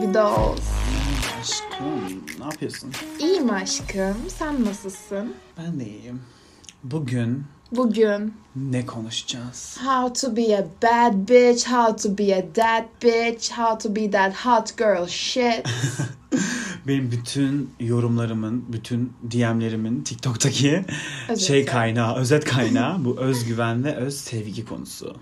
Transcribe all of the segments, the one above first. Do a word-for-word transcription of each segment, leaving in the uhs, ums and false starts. Firdevs. Aşkım, ne yapıyorsun? İyiyim aşkım, sen nasılsın? Ben de iyiyim. Bugün... Bugün... Ne konuşacağız? How to be a bad bitch, how to be a dead bitch, how to be that hot girl shit. Benim bütün yorumlarımın, bütün D M'lerimin TikTok'taki özet şey kaynağı, özet kaynağı bu özgüven ve öz sevgi konusu.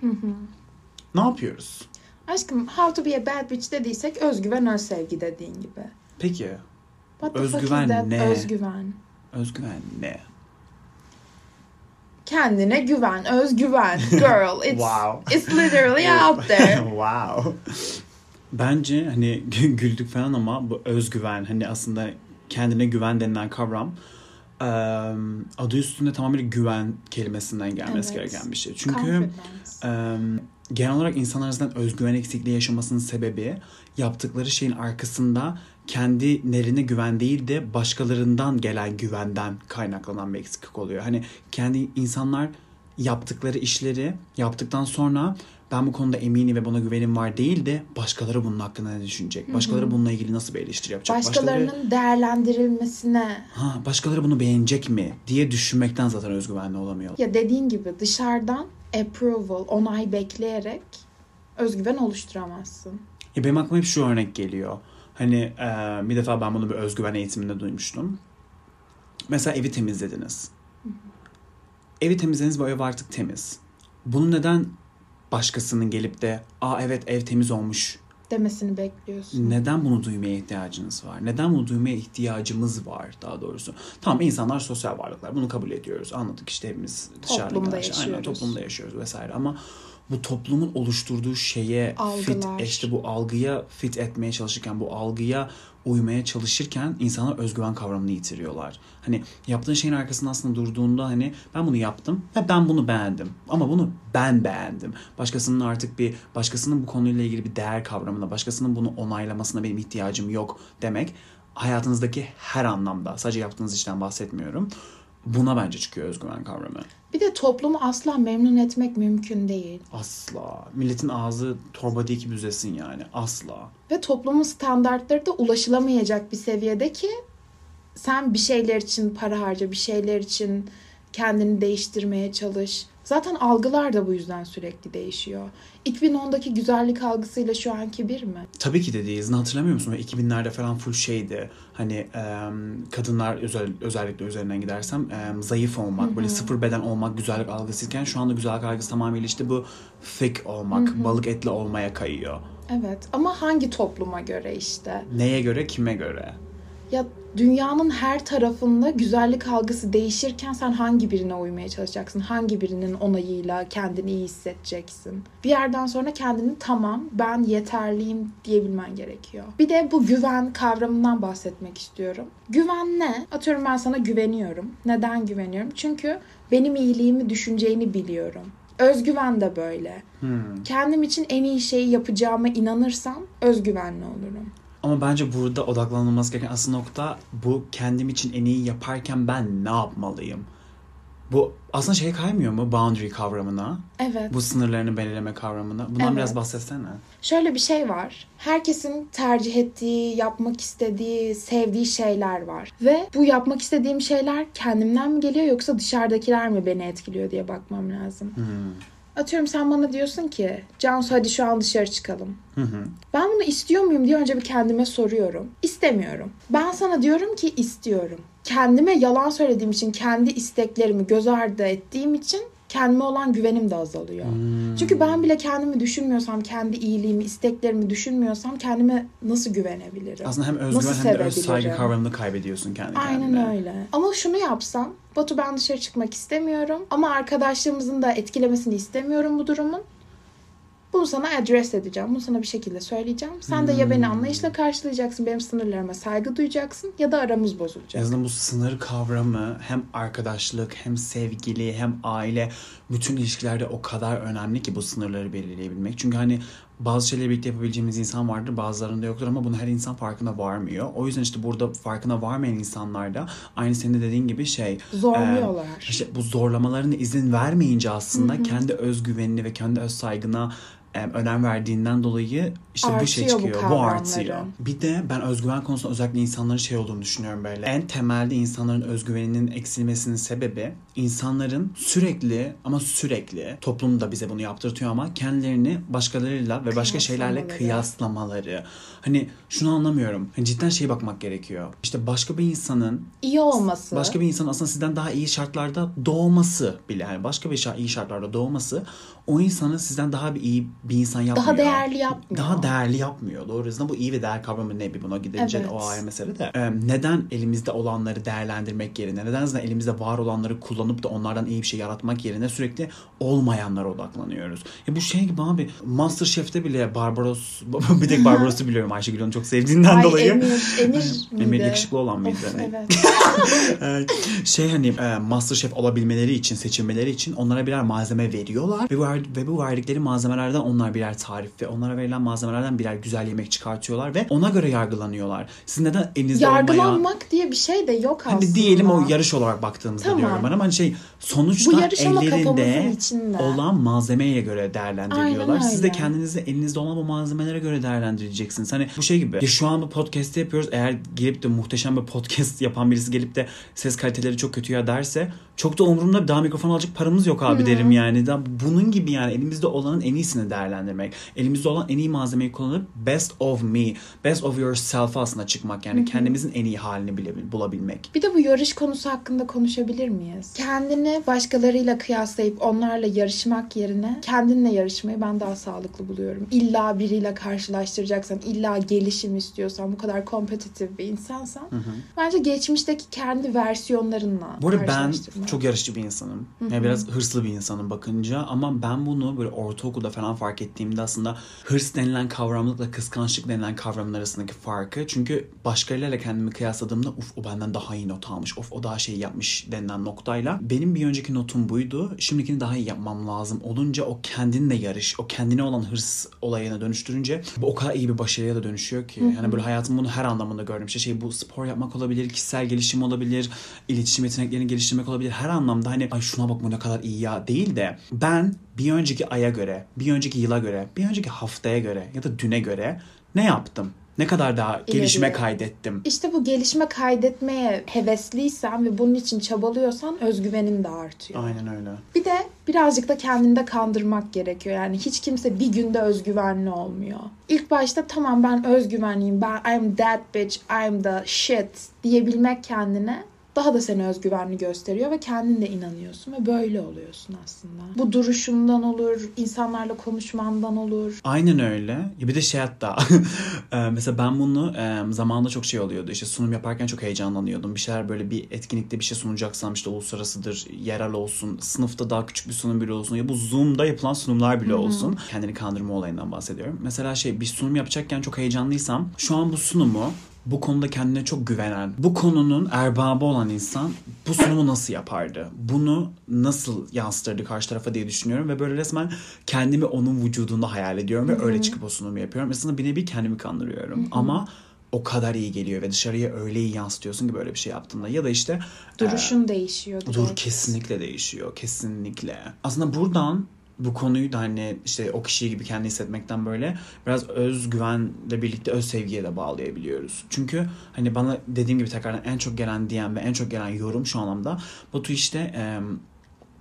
Ne yapıyoruz? Aşkım, how to be a bad bitch dediysek özgüven, öz sevgi dediğin gibi. Peki. Özgüven ne? Özgüven. Özgüven ne? Kendine güven, özgüven. Girl, it's wow. It's literally out there. Wow. Bence hani güldük falan ama bu özgüven, hani aslında kendine güven denilen kavram adı üstünde tamamen güven kelimesinden gelmesi evet. gereken bir şey. Çünkü um, genel olarak insanların özgüven eksikliği yaşamasının sebebi yaptıkları şeyin arkasında kendilerine güven değil de başkalarından gelen güvenden kaynaklanan bir eksiklik oluyor. Hani kendi insanlar yaptıkları işleri yaptıktan sonra ben bu konuda eminim ve buna güvenim var değil de başkaları bunun hakkında ne düşünecek? Başkaları Hı-hı. bununla ilgili nasıl bir eleştiri yapacak? Başkalarının başkaları, değerlendirilmesine. Ha, başkaları bunu beğenecek mi diye düşünmekten zaten özgüvenli olamıyor. Ya dediğin gibi dışarıdan approval, onay bekleyerek özgüven oluşturamazsın. Ya benim aklıma hep şu örnek geliyor. Hani e, bir defa ben bunu bir özgüven eğitiminde duymuştum. Mesela evi temizlediniz. Hı-hı. Evi temizlediniz ve ev artık temiz. Bunu neden başkasının gelip de aa evet ev temiz olmuş demesini bekliyorsun? Neden bunu duymaya ihtiyacınız var? Neden bunu duymaya ihtiyacımız var daha doğrusu? Tamam, insanlar sosyal varlıklar. Bunu kabul ediyoruz. Anladık işte hepimiz dışarıda. Toplumda yaşıyoruz. Aynen, toplumda yaşıyoruz vesaire ama bu toplumun oluşturduğu şeye algılar. Fit, işte bu algıya fit etmeye çalışırken, bu algıya uymaya çalışırken insanlar özgüven kavramını yitiriyorlar. Hani yaptığın şeyin arkasında aslında durduğunda hani ben bunu yaptım ve ben bunu beğendim. Ama bunu ben beğendim. Başkasının artık bir, başkasının bu konuyla ilgili bir değer kavramına, başkasının bunu onaylamasına benim ihtiyacım yok demek hayatınızdaki her anlamda, sadece yaptığınız işten bahsetmiyorum. Buna bence çıkıyor özgüven kavramı. Bir de toplumu asla memnun etmek mümkün değil. Asla. Milletin ağzı torba değil ki büzesin yani. Asla. Ve toplumun standartları da ulaşılamayacak bir seviyede ki sen bir şeyler için para harca, bir şeyler için kendini değiştirmeye çalış. Zaten algılar da bu yüzden sürekli değişiyor. iki bin ondaki güzellik algısıyla şu anki bir mi? Tabii ki de değil. Hatırlamıyor musun? iki binlerde falan full şeydi. Hani kadınlar özel, özellikle üzerinden gidersem zayıf olmak, Hı-hı. böyle sıfır beden olmak güzellik algısıyken şu anda güzellik algısı tamamıyla işte bu thick olmak, Hı-hı. balık etli olmaya kayıyor. Evet ama hangi topluma göre işte? Neye göre, kime göre? Ya dünyanın her tarafında güzellik algısı değişirken sen hangi birine uymaya çalışacaksın? Hangi birinin onayıyla kendini iyi hissedeceksin? Bir yerden sonra kendini tamam ben yeterliyim diyebilmen gerekiyor. Bir de bu güven kavramından bahsetmek istiyorum. Güven ne? Atıyorum ben sana güveniyorum. Neden güveniyorum? Çünkü benim iyiliğimi düşüneceğini biliyorum. Özgüven de böyle. Hmm. Kendim için en iyi şeyi yapacağıma inanırsam özgüvenli olurum. Ama bence burada odaklanılması gereken asıl nokta bu, kendim için en iyi yaparken ben ne yapmalıyım? Bu aslında şeye kaymıyor mu? Boundary kavramına. Evet. Bu sınırlarını belirleme kavramına. Bundan evet. biraz bahsetsene. Şöyle bir şey var. Herkesin tercih ettiği, yapmak istediği, sevdiği şeyler var. Ve bu yapmak istediğim şeyler kendimden mi geliyor yoksa dışarıdakiler mi beni etkiliyor diye bakmam lazım. Hmm. Atıyorum sen bana diyorsun ki Cansu hadi şu an dışarı çıkalım. Hı hı. Ben bunu istiyor muyum diye önce bir kendime soruyorum. İstemiyorum. Ben sana diyorum ki istiyorum. Kendime yalan söylediğim için, kendi isteklerimi göz ardı ettiğim için kendime olan güvenim de azalıyor. Hmm. Çünkü ben bile kendimi düşünmüyorsam, kendi iyiliğimi, isteklerimi düşünmüyorsam kendime nasıl güvenebilirim? Aslında hem özgüven hem de öz saygı kavramını kaybediyorsun kendi Aynen kendine. Aynen öyle. Ama şunu yapsam, Batu ben dışarı çıkmak istemiyorum ama arkadaşlarımızın da etkilemesini istemiyorum bu durumun. Bunu sana address edeceğim. Bunu sana bir şekilde söyleyeceğim. Sen de ya beni anlayışla karşılayacaksın, benim sınırlarıma saygı duyacaksın ya da aramız bozulacak. Aslında bu sınır kavramı hem arkadaşlık, hem sevgili, hem aile, bütün ilişkilerde o kadar önemli ki bu sınırları belirleyebilmek. Çünkü hani bazı şeyleri birlikte yapabileceğimiz insan vardır, bazılarında yoktur ama bunu her insan farkına varmıyor. O yüzden işte burada farkına varmayan insanlar da aynı senin de dediğin gibi şey... Zorluyorlar. E, işte bu zorlamalarına izin vermeyince aslında Hı-hı. kendi özgüvenini ve kendi öz saygına önem verdiğinden dolayı işte artıyor bu şey çıkıyor. Bu, bu artıyor. Bir de ben özgüven konusunda özellikle insanların şey olduğunu düşünüyorum böyle. En temelde insanların özgüveninin eksilmesinin sebebi insanların sürekli ama sürekli toplum da bize bunu yaptırtıyor ama kendilerini başkalarıyla ve başka şeylerle kıyaslamaları. Hani şunu anlamıyorum. Hani cidden şeye bakmak gerekiyor. İşte başka bir insanın iyi olması. Başka bir insanın aslında sizden daha iyi şartlarda doğması bile. Yani başka bir şey iyi şartlarda doğması o insanı sizden daha bir iyi bir insan yapmıyor. Daha değerli yapmıyor. Daha değerli yapmıyor. Doğrusu bu iyi ve değer kavramı ne bir buna gidince evet. O ayrı mesele de. Ee, neden elimizde olanları değerlendirmek yerine, neden elimizde var olanları kullanıp da onlardan iyi bir şey yaratmak yerine sürekli olmayanlara odaklanıyoruz. Ya bu şey gibi abi MasterChef'te bile Barbaros, bir tek Barbaros'u biliyorum Ayşegül onu çok sevdiğinden Ay, dolayı. Emir, Emir miydi? Emir yakışıklı olan mıydı? Of, evet. şey hani MasterChef olabilmeleri için, seçilmeleri için onlara birer malzeme veriyorlar ve bu ve bu verdikleri malzemelerden onlar birer tarif ve onlara verilen malzemelerden birer güzel yemek çıkartıyorlar ve ona göre yargılanıyorlar. Siz neden elinizde yargılanmak olmaya... diye bir şey de yok aslında. Hani diyelim o yarış olarak baktığımızda tamam. Diyorum ben ama şey sonuçta ellerinde olan malzemeye göre değerlendiriliyorlar. Siz de kendinizi elinizde olan bu malzemelere göre değerlendireceksiniz. Hani bu şey gibi. Şu an bu podcast'ı yapıyoruz. Eğer gelip de muhteşem bir podcast yapan birisi gelip de ses kaliteleri çok kötü ya derse çok da umurumda daha mikrofon alacak paramız yok abi hmm. derim yani. Daha bunun gibi yani elimizde olanın en iyisini değerlendirmek. Elimizde olan en iyi malzemeyi kullanıp best of me, best of yourself aslında çıkmak. Yani hmm. kendimizin en iyi halini bile bulabilmek. Bir de bu yarış konusu hakkında konuşabilir miyiz? Kendini başkalarıyla kıyaslayıp onlarla yarışmak yerine kendinle yarışmayı ben daha sağlıklı buluyorum. İlla biriyle karşılaştıracaksan, illa gelişim istiyorsan, bu kadar kompetitif bir insansan hmm. bence geçmişteki kendi versiyonlarınla karşılaştırmak. Çok yarışçı bir insanım. Hı-hı. Yani biraz hırslı bir insanım bakınca ama ben bunu böyle ortaokulda falan fark ettiğimde aslında hırs denilen kavramlıkla kıskançlık denilen kavramın arasındaki farkı. Çünkü başkalarıyla kendimi kıyasladığımda uf o benden daha iyi not almış, of o daha şey yapmış denilen noktayla. Benim bir önceki notum buydu. Şimdikini daha iyi yapmam lazım olunca o kendinle yarış, o kendine olan hırs olayına dönüştürünce bu o kadar iyi bir başarıya da dönüşüyor ki. Hı-hı. Yani böyle hayatım bunu her anlamında gördüm. İşte şey bu spor yapmak olabilir, kişisel gelişim olabilir, iletişim yeteneklerini geliştirmek olabilir. Her anlamda hani ay şuna bak bu ne kadar iyi ya değil de ben bir önceki aya göre, bir önceki yıla göre, bir önceki haftaya göre ya da düne göre ne yaptım? Ne kadar daha İleri. gelişme kaydettim? İşte bu gelişme kaydetmeye hevesliysen ve bunun için çabalıyorsan özgüvenin de artıyor. Aynen öyle. Bir de birazcık da kendini de kandırmak gerekiyor. Yani hiç kimse bir günde özgüvenli olmuyor. İlk başta tamam ben özgüvenliyim, ben I'm that bitch, I'm the shit diyebilmek kendine daha da seni özgüvenli gösteriyor ve kendin de inanıyorsun ve böyle oluyorsun aslında. Bu duruşundan olur, insanlarla konuşmandan olur. Aynen öyle. Bir de şey hatta mesela ben bunu zamanında çok şey oluyordu. İşte sunum yaparken çok heyecanlanıyordum. Bir şeyler böyle bir etkinlikte bir şey sunacaksam işte uluslararasıdır, yerel olsun, sınıfta daha küçük bir sunum bile olsun ya bu Zoom'da yapılan sunumlar bile Hı-hı. olsun. Kendini kandırma olayından bahsediyorum. Mesela şey bir sunum yapacakken çok heyecanlıysam şu an bu sunumu bu konuda kendine çok güvenen, bu konunun erbabı olan insan bu sunumu nasıl yapardı? Bunu nasıl yansıtırdı karşı tarafa diye düşünüyorum ve böyle resmen kendimi onun vücudunda hayal ediyorum ve Hı-hı. öyle çıkıp o sunumu yapıyorum. Aslında bir nevi kendimi kandırıyorum Hı-hı. ama o kadar iyi geliyor ve dışarıya öyle iyi yansıtıyorsun ki böyle bir şey yaptığında ya da işte duruşun e, değişiyor. Dur kesinlikle değişiyor. Kesinlikle. Aslında buradan bu konuyu da hani işte o kişi gibi kendini hissetmekten böyle biraz özgüvenle birlikte öz sevgiye de bağlayabiliyoruz. Çünkü hani bana dediğim gibi tekrardan en çok gelen D M ve en çok gelen yorum şu anlamda. Batu işte e,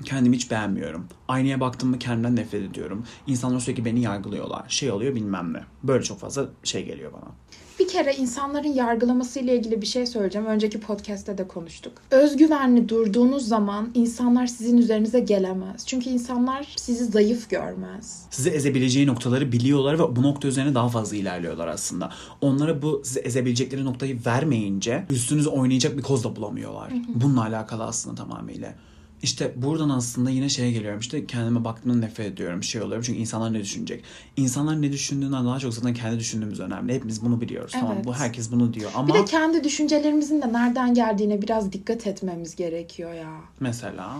kendimi hiç beğenmiyorum. Aynaya baktığımda kendimden nefret ediyorum. İnsanlar sürekli beni yargılıyorlar. Şey oluyor bilmem ne. Böyle çok fazla şey geliyor bana. Bir kere insanların yargılamasıyla ilgili bir şey söyleyeceğim. Önceki podcast'te de konuştuk. Özgüvenli durduğunuz zaman insanlar sizin üzerinize gelemez. Çünkü insanlar sizi zayıf görmez. Sizi ezebileceği noktaları biliyorlar ve bu nokta üzerine daha fazla ilerliyorlar aslında. Onlara bu sizi ezebilecekleri noktayı vermeyince üstünüze oynayacak bir koz da bulamıyorlar. Bununla alakalı aslında tamamıyla. İşte buradan aslında yine şeye geliyorum. İşte kendime baktığımda nefret ediyorum. Şey oluyorum çünkü insanlar ne düşünecek? İnsanlar ne düşündüğünden daha çok zaten kendi düşündüğümüz önemli. Hepimiz bunu biliyoruz. Evet. Tamam bu herkes bunu diyor ama... Bir de kendi düşüncelerimizin de nereden geldiğine biraz dikkat etmemiz gerekiyor ya. Mesela...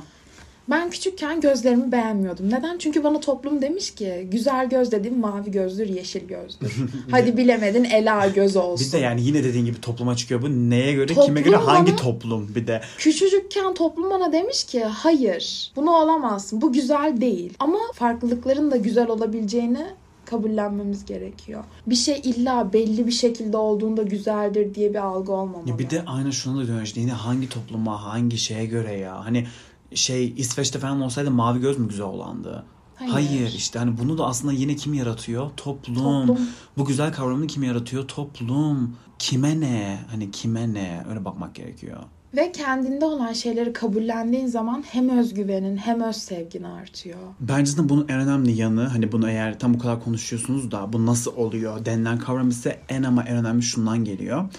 Ben küçükken gözlerimi beğenmiyordum. Neden? Çünkü bana toplum demiş ki güzel göz dediğim mavi gözdür, yeşil gözdür. Hadi bilemedin ela göz olsun. Bir de yani yine dediğin gibi topluma çıkıyor bu. Neye göre, toplum kime göre, hangi toplum bir de. Küçücükken toplum bana demiş ki hayır bunu olamazsın, bu güzel değil. Ama farklılıkların da güzel olabileceğini kabullenmemiz gerekiyor. Bir şey illa belli bir şekilde olduğunda güzeldir diye bir algı olmamalı. Bir de aynı şuna da dönüştü. Yine hangi topluma, hangi şeye göre ya? Hani şey İsveç'te falan olsaydı mavi göz mü güzel olandı? Hayır. Hayır işte hani bunu da aslında yine kim yaratıyor? Toplum. Toplum. Bu güzel kavramını kim yaratıyor? Toplum. Kime ne? Hani kime ne? Öyle bakmak gerekiyor. Ve kendinde olan şeyleri kabullendiğin zaman hem özgüvenin hem öz sevgin artıyor. Bence de bunun en önemli yanı, hani bunu eğer tam bu kadar konuşuyorsunuz da bu nasıl oluyor denilen kavram ise en ama en önemli şundan geliyor.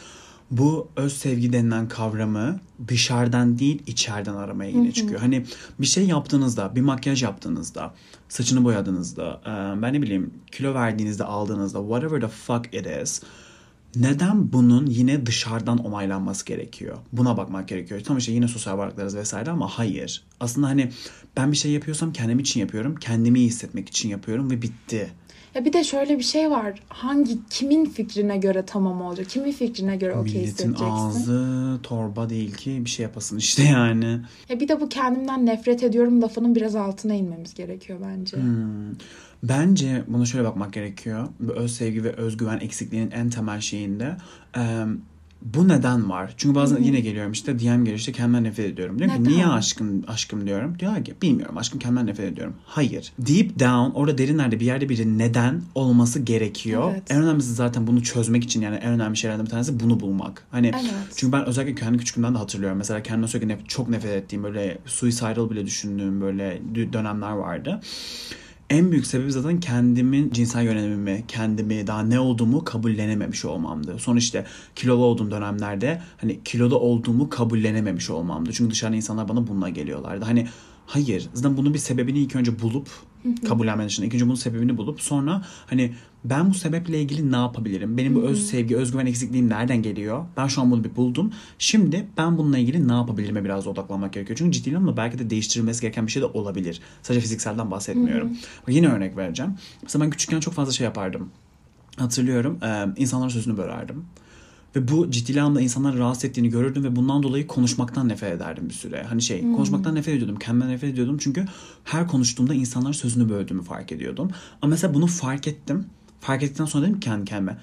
Bu öz sevgi denilen kavramı dışarıdan değil içeriden aramaya yine çıkıyor. Hani bir şey yaptığınızda, bir makyaj yaptığınızda, saçını boyadığınızda, ben ne bileyim kilo verdiğinizde, aldığınızda, whatever the fuck it is, neden bunun yine dışarıdan onaylanması gerekiyor? Buna bakmak gerekiyor. Tamam işte yine sosyal varlıklarız vesaire ama hayır. Aslında hani ben bir şey yapıyorsam kendim için yapıyorum. Kendimi iyi hissetmek için yapıyorum ve bitti. Ya bir de şöyle bir şey var. Hangi, kimin fikrine göre tamam olacak? Kimin fikrine göre okey hissedeceksin? Milletin ağzı torba değil ki bir şey yapasın işte yani. Ya bir de bu kendimden nefret ediyorum lafının biraz altına inmemiz gerekiyor bence. Hmm. Bence buna şöyle bakmak gerekiyor. Bu öz sevgi ve özgüven eksikliğinin en temel şeyinde e, bu neden var? Çünkü bazen hmm. yine geliyorum işte D M geliyor işte kendimden nefret ediyorum. Diyorum ki niye aşkım aşkım diyorum. Diyor ki bilmiyorum aşkım kendimden nefret ediyorum. Hayır. Deep down orada derinlerde bir yerde bir neden olması gerekiyor. Evet. En önemlisi zaten bunu çözmek için yani en önemli şeylerden bir tanesi bunu bulmak. Hani evet. Çünkü ben özellikle kendi küçüklüğümden de hatırlıyorum. Mesela kendime sürekli nef- çok nefret ettiğim böyle suicidal bile düşündüğüm böyle dönemler vardı. En büyük sebebi zaten kendimin cinsel yönelimimi, kendimi daha ne olduğumu kabullenememiş olmamdı. Sonra işte kilolu olduğum dönemlerde hani kiloda olduğumu kabullenememiş olmamdı. Çünkü dışarıdan insanlar bana bununla geliyorlardı. Hani hayır, zaten bunun bir sebebini ilk önce bulup kabullenmenin dışında. İlk önce bunun sebebini bulup sonra hani ben bu sebeple ilgili ne yapabilirim? Benim bu öz sevgi, özgüven eksikliğim nereden geliyor? Ben şu an bunu bir buldum. Şimdi ben bununla ilgili ne yapabilirime biraz odaklanmak gerekiyor. Çünkü ciddi anlamda belki de değiştirilmesi gereken bir şey de olabilir. Sadece fizikselden bahsetmiyorum. Bak, yine örnek vereceğim. Mesela ben küçükken çok fazla şey yapardım. Hatırlıyorum, insanların sözünü bölerdim. Ve bu ciddi anlamda insanları rahatsız ettiğini görürdüm ve bundan dolayı konuşmaktan nefret ederdim bir süre. Hani şey hmm. konuşmaktan nefret ediyordum, kendimden nefret ediyordum. Çünkü her konuştuğumda insanların sözünü böldüğümü fark ediyordum. Ama mesela bunu fark ettim. Fark ettikten sonra dedim ki kendi kendime.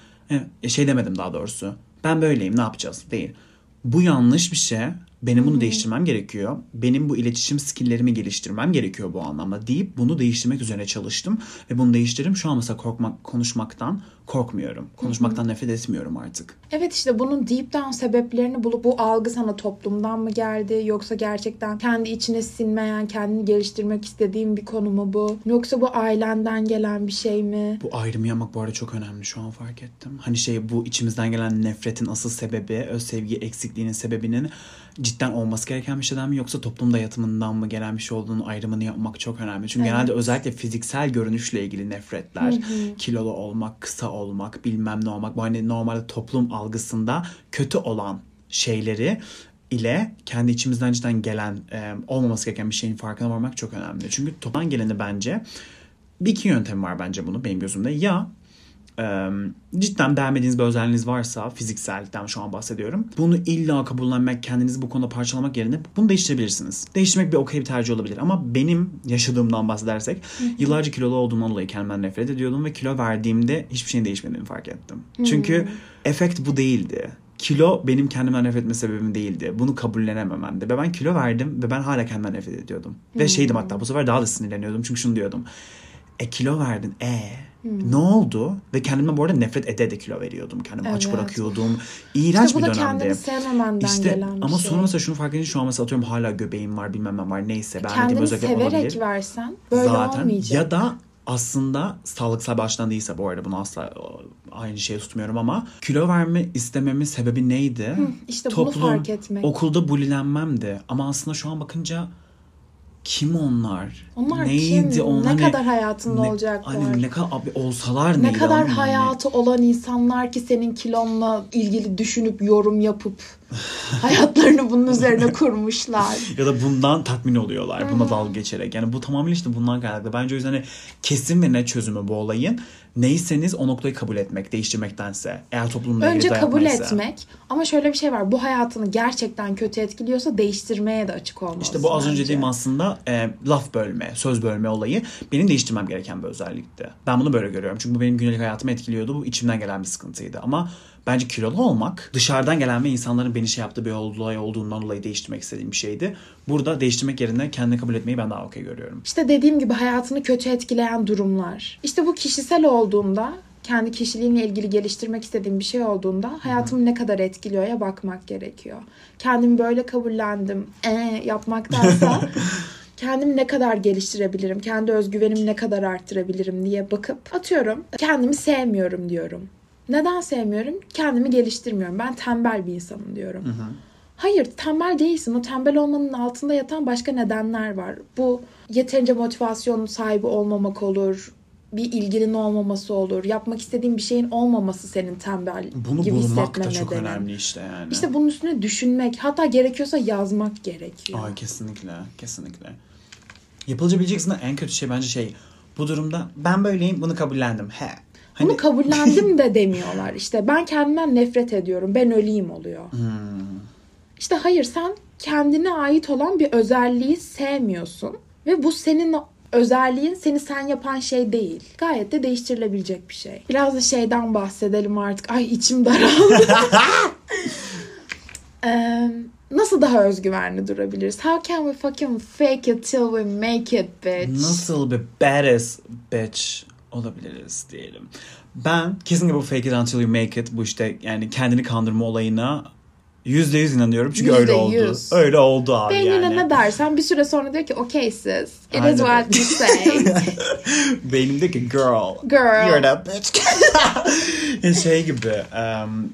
E, şey demedim daha doğrusu. Ben böyleyim ne yapacağız? Değil. Bu yanlış bir şey. Benim bunu hmm. değiştirmem gerekiyor. Benim bu iletişim skillerimi geliştirmem gerekiyor bu anlamda deyip bunu değiştirmek üzerine çalıştım. Ve bunu değiştirdim. Şu an mesela korkmak, konuşmaktan korkmuyorum. Konuşmaktan hmm. nefret etmiyorum artık. Evet işte bunun deep down sebeplerini bulup bu algı sana toplumdan mı geldi? Yoksa gerçekten kendi içine sinmeyen, kendini geliştirmek istediğin bir konu mu bu? Yoksa bu ailenden gelen bir şey mi? Bu ayrımı yapmak bu arada çok önemli şu an fark ettim. Hani şey bu içimizden gelen nefretin asıl sebebi, öz sevgi eksikliğinin sebebinin cidden olması gereken bir şeyden mi yoksa toplum dayatımından mı gelen bir şey olduğunun ayrımını yapmak çok önemli. Çünkü evet. genelde özellikle fiziksel görünüşle ilgili nefretler, hı hı. kilolu olmak, kısa olmak, bilmem ne olmak. Bu hani normalde toplum algısında kötü olan şeyleri ile kendi içimizden cidden gelen, e, olmaması gereken bir şeyin farkına varmak çok önemli. Çünkü toplumdan geleni bence bir iki yöntem var bence bunu benim gözümde. Ya cidden beğenmediğiniz bir özelliğiniz varsa fiziksellikten şu an bahsediyorum. Bunu illa kabullenmek, kendinizi bu konuda parçalamak yerine bunu değiştirebilirsiniz. Değiştirmek bir okey bir tercih olabilir ama benim yaşadığımdan bahsedersek yıllarca kilolu olduğumdan dolayı kendimden nefret ediyordum ve kilo verdiğimde hiçbir şeyin değişmediğini fark ettim. Çünkü efekt bu değildi. Kilo benim kendimden nefret etme sebebim değildi. Bunu kabullenemememdi. Ve ben kilo verdim ve ben hala kendimden nefret ediyordum. Ve şeydim hatta bu sefer daha da sinirleniyordum çünkü şunu diyordum. E kilo verdin e hmm. ne oldu? Ve kendimden bu arada nefret ede de kilo veriyordum. Kendimi evet. aç bırakıyordum. İğrenç işte bir dönemdi. İşte bu da kendini sevmemenden işte, gelen bir ama şey. Sonra mesela şunu fark edince şu an mesela atıyorum hala göbeğim var bilmem ne var neyse. Kendini severek olabilir. Versen böyle zaten, olmayacak. Ya da aslında sağlıksal baştan değilse bu arada bunu asla aynı şeye tutmuyorum ama kilo verme istememin sebebi neydi? Hı, işte toplum, bunu fark etmek. Okulda bulilenmemdi ama aslında şu an bakınca kim onlar? Onlar neydi? Kim? Onlar ne, ne kadar hayatında ne, olacaklar? Hani ne kadar abi olsalar ne kadar hayatı yani? Olan insanlar ki senin kilonla ilgili düşünüp yorum yapıp hayatlarını bunun üzerine kurmuşlar. Ya da bundan tatmin oluyorlar. Buna dalga geçerek. Yani bu tamamen işte bundan kaynaklı. Bence o yüzden hani kesin ve net çözümü bu olayın. Neyseniz o noktayı kabul etmek, değiştirmektense. Eğer toplumda önce kabul etmek. Ama şöyle bir şey var. Bu hayatını gerçekten kötü etkiliyorsa değiştirmeye de açık olmalısın. İşte bu az bence. önce dediğim aslında e, laf bölme, söz bölme olayı benim değiştirmem gereken bir özellikti. Ben bunu böyle görüyorum. Çünkü bu benim günlük hayatımı etkiliyordu. Bu içimden gelen bir sıkıntıydı. Ama bence kilolu olmak dışarıdan gelen ve insanların beni şey yaptığı bir olay olduğundan dolayı değiştirmek istediğim bir şeydi. Burada değiştirmek yerine kendini kabul etmeyi ben daha okey görüyorum. İşte dediğim gibi hayatını kötü etkileyen durumlar. İşte bu kişisel olduğunda, kendi kişiliğimle ilgili geliştirmek istediğim bir şey olduğunda hayatımı ne kadar etkiliyor'ya bakmak gerekiyor. Kendimi böyle kabullendim ee, yapmaktansa kendimi ne kadar geliştirebilirim, kendi özgüvenimi ne kadar arttırabilirim diye bakıp atıyorum kendimi sevmiyorum diyorum. Neden sevmiyorum? Kendimi geliştirmiyorum. Ben tembel bir insanım diyorum. Hı hı. Hayır, tembel değilsin. O tembel olmanın altında yatan başka nedenler var. Bu yeterince motivasyon sahibi olmamak olur. Bir ilginin olmaması olur. Yapmak istediğin bir şeyin olmaması senin tembel bunu gibi hissetmen nedeni. Çok önemli işte yani. İşte bunun üstüne düşünmek. Hatta gerekiyorsa yazmak gerekiyor. Ay kesinlikle. Kesinlikle. Yapılabilecek en kötü şey bence şey. Bu durumda ben böyleyim, bunu kabullendim. He. Hani... Bunu kabullendim de demiyorlar. İşte ben kendimden nefret ediyorum. Ben öleyim oluyor. Hmm. İşte hayır, sen kendine ait olan bir özelliği sevmiyorsun. Ve bu senin özelliğin seni sen yapan şey değil. Gayet de değiştirilebilecek bir şey. Biraz da şeyden bahsedelim artık. Ay içim daraldı. ee, nasıl daha özgüvenli durabiliriz? How can we fucking fake it till we make it bitch? Nasıl bir badass bitch olabiliriz diyelim. Ben kesinlikle bu fake it until you make it, bu işte yani kendini kandırma olayına yüzde yüz inanıyorum. Çünkü yüzde öyle oldu. Öyle oldu abi ben yani. Beynine ne dersen bir süre sonra diyor ki okay sis. It Aynen. is what you say. Beynim diyor ki girl. Girl. You're that bitch. şey gibi um,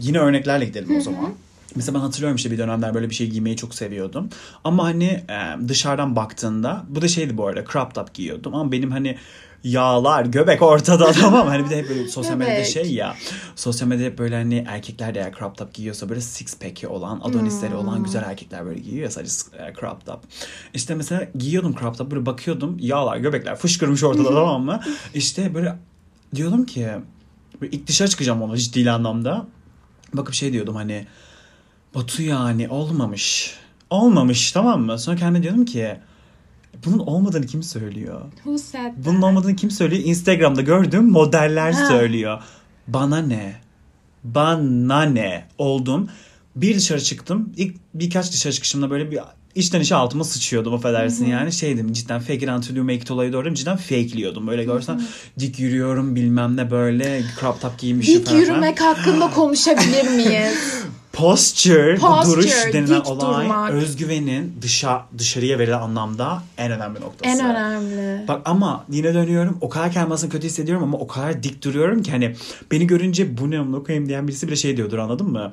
yine örneklerle gidelim o zaman. Mesela ben hatırlıyorum işte bir dönemler böyle bir şey giymeyi çok seviyordum. Ama hani dışarıdan baktığında bu da şeydi bu arada crop top giyiyordum. Ama benim hani yağlar, göbek ortada tamam. Hani bir de hep böyle sosyal medyada şey ya. Sosyal medyada hep böyle hani erkekler de eğer crop top giyiyorsa böyle six pack'i olan, adonisleri olan güzel erkekler böyle giyiyor ya sadece crop top. İşte mesela giyiyordum crop top böyle bakıyordum yağlar, göbekler fışkırmış ortada tamam mı? İşte böyle diyordum ki böyle ilk dışarı çıkacağım ona ciddi anlamda. Bakıp şey diyordum hani Batu yani olmamış. Olmamış tamam mı? Sonra kendime diyordum ki bunun olmadığını kim söylüyor? Who said that? Bunun olmadığını kim söylüyor? Instagram'da gördüğüm modeller ha. söylüyor. Bana ne? Bana ne? Oldum. Bir dışarı çıktım. İlk birkaç dışarı çıkışımda böyle bir içten içe altıma sıçıyordum affedersin Hı-hı. yani. Şeydim cidden fake it until you make it olayı doğru. Cidden fakeliyordum. Böyle görsen Hı-hı. dik yürüyorum bilmem ne böyle crop top giymişim dik falan. Dik yürümek hakkında konuşabilir miyiz? Posture, Posture, duruş denilen olay durmak. Özgüvenin dışa, dışarıya verilen anlamda en önemli noktası. En önemli. Bak ama yine dönüyorum o kadar kendimi kötü hissediyorum ama o kadar dik duruyorum ki hani beni görünce bu ne amına koyayım diyen birisi bile şey diyordur anladın mı?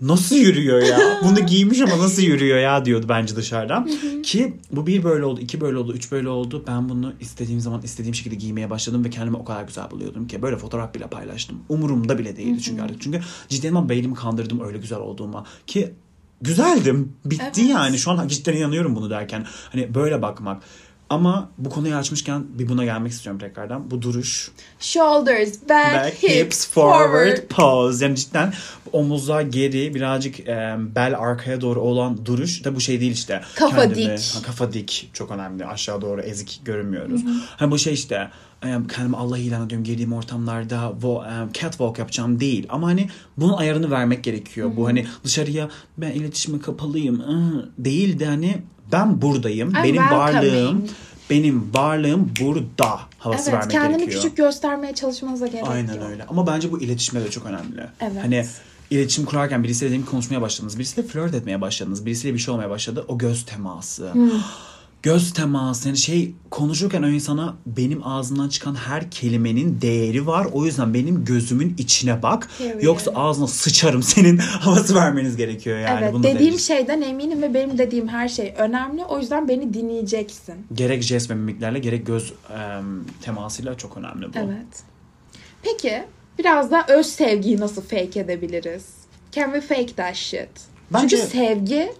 Nasıl yürüyor ya? Bunu giymiş ama nasıl yürüyor ya diyordu bence dışarıdan. Ki bu bir böyle oldu, iki böyle oldu, üç böyle oldu. Ben bunu istediğim zaman istediğim şekilde giymeye başladım ve kendimi o kadar güzel buluyordum ki. Böyle fotoğraf bile paylaştım. Umurumda bile değildi çünkü artık. Çünkü cidden ben beynimi kandırdım öyle güzel olduğuma. Ki güzeldim. Bitti evet. yani. Şu an cidden inanıyorum bunu derken. Hani böyle bakmak. Ama bu konuyu açmışken bir buna gelmek istiyorum tekrardan. Bu duruş. Shoulders, back, back hips, hips forward, forward pose. Yani cidden omuzlar geri, birazcık e, bel arkaya doğru olan duruş da bu şey değil işte. Kafa kendimi, dik. Ha, kafa dik çok önemli. Aşağı doğru ezik görünmüyoruz. Hani bu şey işte kendimi Allah ilan ediyorum girdiğim ortamlarda catwalk yapacağım değil. Ama hani bunun ayarını vermek gerekiyor. Hı-hı. Bu hani dışarıya ben iletişime kapalıyım değil de hani ben buradayım. I'm benim varlığım, benim varlığım burada havası evet, vermek gerekiyor. Evet, kendini küçük göstermeye çalışmanıza gerek yok. Aynen öyle. Ama bence bu iletişime de çok önemli. Evet. Hani iletişim kurarken birisiyle dedim konuşmaya başladınız, birisiyle flört etmeye başladınız, birisiyle bir şey olmaya başladı. O göz teması. Hmm. Göz teması yani şey konuşurken o insana benim ağzımdan çıkan her kelimenin değeri var. O yüzden benim gözümün içine bak. Evet. Yoksa ağzına sıçarım senin havası vermeniz gerekiyor yani. Evet, bunu dediğim demiş. Şeyden eminim ve benim dediğim her şey önemli. O yüzden beni dinleyeceksin. Gerek jest ve mimiklerle gerek göz ıı, temasıyla çok önemli bu. Evet. Peki biraz da öz sevgiyi nasıl fake edebiliriz? Can we fake that shit? Bence, çünkü sevgi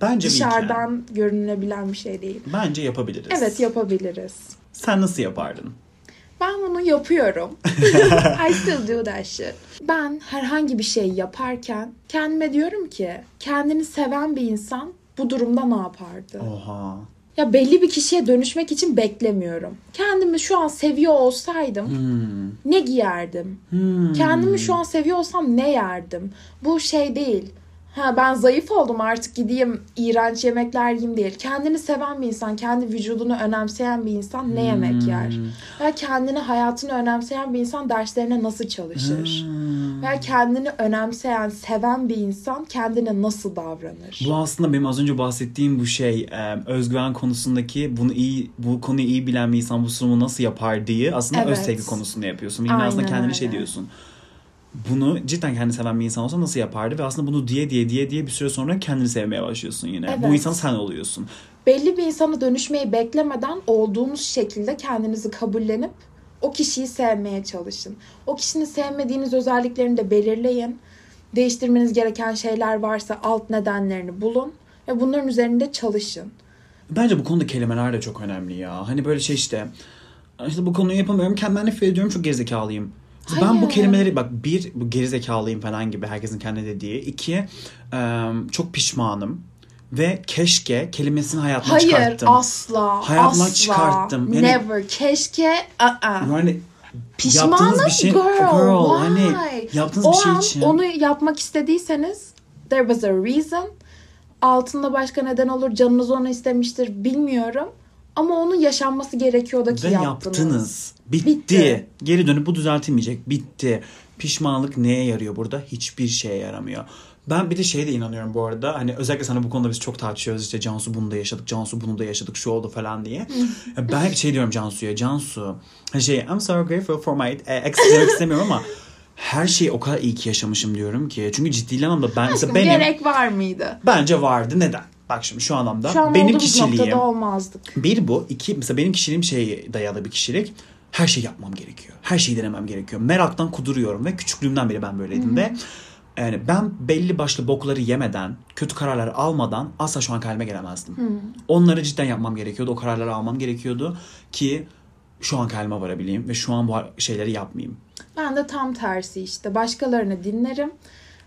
bence dışarıdan mümkün. Görünebilen bir şey değil. Bence yapabiliriz. Evet, yapabiliriz. Sen nasıl yapardın? Ben bunu yapıyorum. I still do that shit. Ben herhangi bir şey yaparken kendime diyorum ki, kendini seven bir insan bu durumda ne yapardı? Oha. Ya belli bir kişiye dönüşmek için beklemiyorum. Kendimi şu an seviyor olsaydım hmm. ne giyerdim? Hmm. Kendimi şu an seviyor olsam ne yerdim? Bu şey değil. Ha, ben zayıf oldum artık gideyim iğrenç yemekler yiyeyim değil. Kendini seven bir insan, kendi vücudunu önemseyen bir insan ne hmm. yemek yer? Veya kendini, hayatını önemseyen bir insan derslerine nasıl çalışır? Hmm. Veya kendini önemseyen, seven bir insan kendine nasıl davranır? Bu aslında benim az önce bahsettiğim bu şey, özgüven konusundaki bunu iyi, bu konuyu iyi bilen bir insan bu sunumu nasıl yapar diye aslında evet. öz sevgi konusunda yapıyorsun. Yine aslında kendine öyle. Şey diyorsun. Bunu cidden kendini seven bir insan olsa nasıl yapardı? Ve aslında bunu diye diye diye diye bir süre sonra kendini sevmeye başlıyorsun yine. Evet. Bu insan sen oluyorsun. Belli bir insana dönüşmeyi beklemeden olduğunuz şekilde kendinizi kabullenip o kişiyi sevmeye çalışın. O kişinin sevmediğiniz özelliklerini de belirleyin. Değiştirmeniz gereken şeyler varsa alt nedenlerini bulun ve bunların üzerinde çalışın. Bence bu konuda kelimeler de çok önemli ya. Hani böyle şey işte, işte bu konuyu yapamıyorum, kendimden nefret ediyorum, çok gerizekalıyım. Hayır. Ben bu kelimeleri bak, bir bu gerizekalıyım falan gibi herkesin kendine dediği, iki çok pişmanım ve keşke kelimesini hayatına Hayır, çıkarttım. Hayır asla. Hayatına asla. Çıkarttım. Yani, never. Keşke. Uh-uh. Yani, pişmanım şey, girl. girl why? Hani, yaptığınız o bir şey için. O an onu yapmak istediyseniz there was a reason. Altında başka neden olur. Canınız onu istemiştir. Bilmiyorum. Ama onun yaşanması gerekiyordu ki yaptınız. yaptınız. Bitti. Bitti. Geri dönüp bu düzeltilmeyecek. Bitti. Pişmanlık neye yarıyor burada? Hiçbir şeye yaramıyor. Ben bir de şeye de inanıyorum bu arada. Hani özellikle sana bu konuda biz çok tartışıyoruz. İşte Cansu bunu da yaşadık. Cansu bunu da yaşadık. Şu oldu falan diye. Ben şey diyorum Cansu'ya. Cansu. Şey, I'm so grateful for my ex. istemiyorum ama her şeyi o kadar iyi ki yaşamışım diyorum ki. Çünkü ciddi anlamda ben... Aşkım benim, gerek var mıydı? Bence vardı. Neden? Bak şimdi şu anlamda şu an benim kişiliğim bir bu, iki mesela benim kişiliğim şey dayalı bir kişilik, her şeyi yapmam gerekiyor, her şeyi denemem gerekiyor, meraktan kuduruyorum ve küçüklüğümden beri ben böyleydim Hı-hı. ve yani ben belli başlı bokları yemeden, kötü kararlar almadan asla şu an kaleme gelemezdim. Hı-hı. Onları cidden yapmam gerekiyordu, o kararları almam gerekiyordu ki şu an kaleme varabileyim ve şu an bu şeyleri yapmayayım. Ben de tam tersi işte, başkalarını dinlerim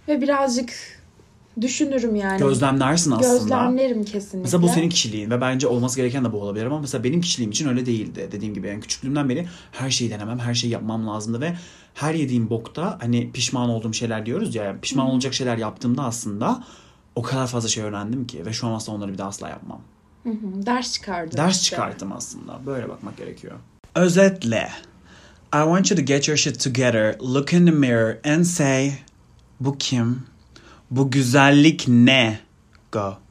ve birazcık düşünürüm yani. Gözlemlersin aslında. Gözlemlerim kesinlikle. Mesela bu senin kişiliğin ve bence olması gereken de bu olabilir ama mesela benim kişiliğim için öyle değildi. Dediğim gibi yani küçüklüğümden beri her şeyi denemem, her şeyi yapmam lazımdı ve her yediğim bokta hani pişman olduğum şeyler diyoruz ya, pişman Hı-hı. olacak şeyler yaptığımda aslında o kadar fazla şey öğrendim ki ve şu an aslında onları bir daha asla yapmam. Hı-hı. Ders çıkardım. Ders işte. çıkarttım aslında. Böyle bakmak gerekiyor. Özetle, I want you to get your shit together, look in the mirror and say, bu kim? Bu güzellik ne? Go.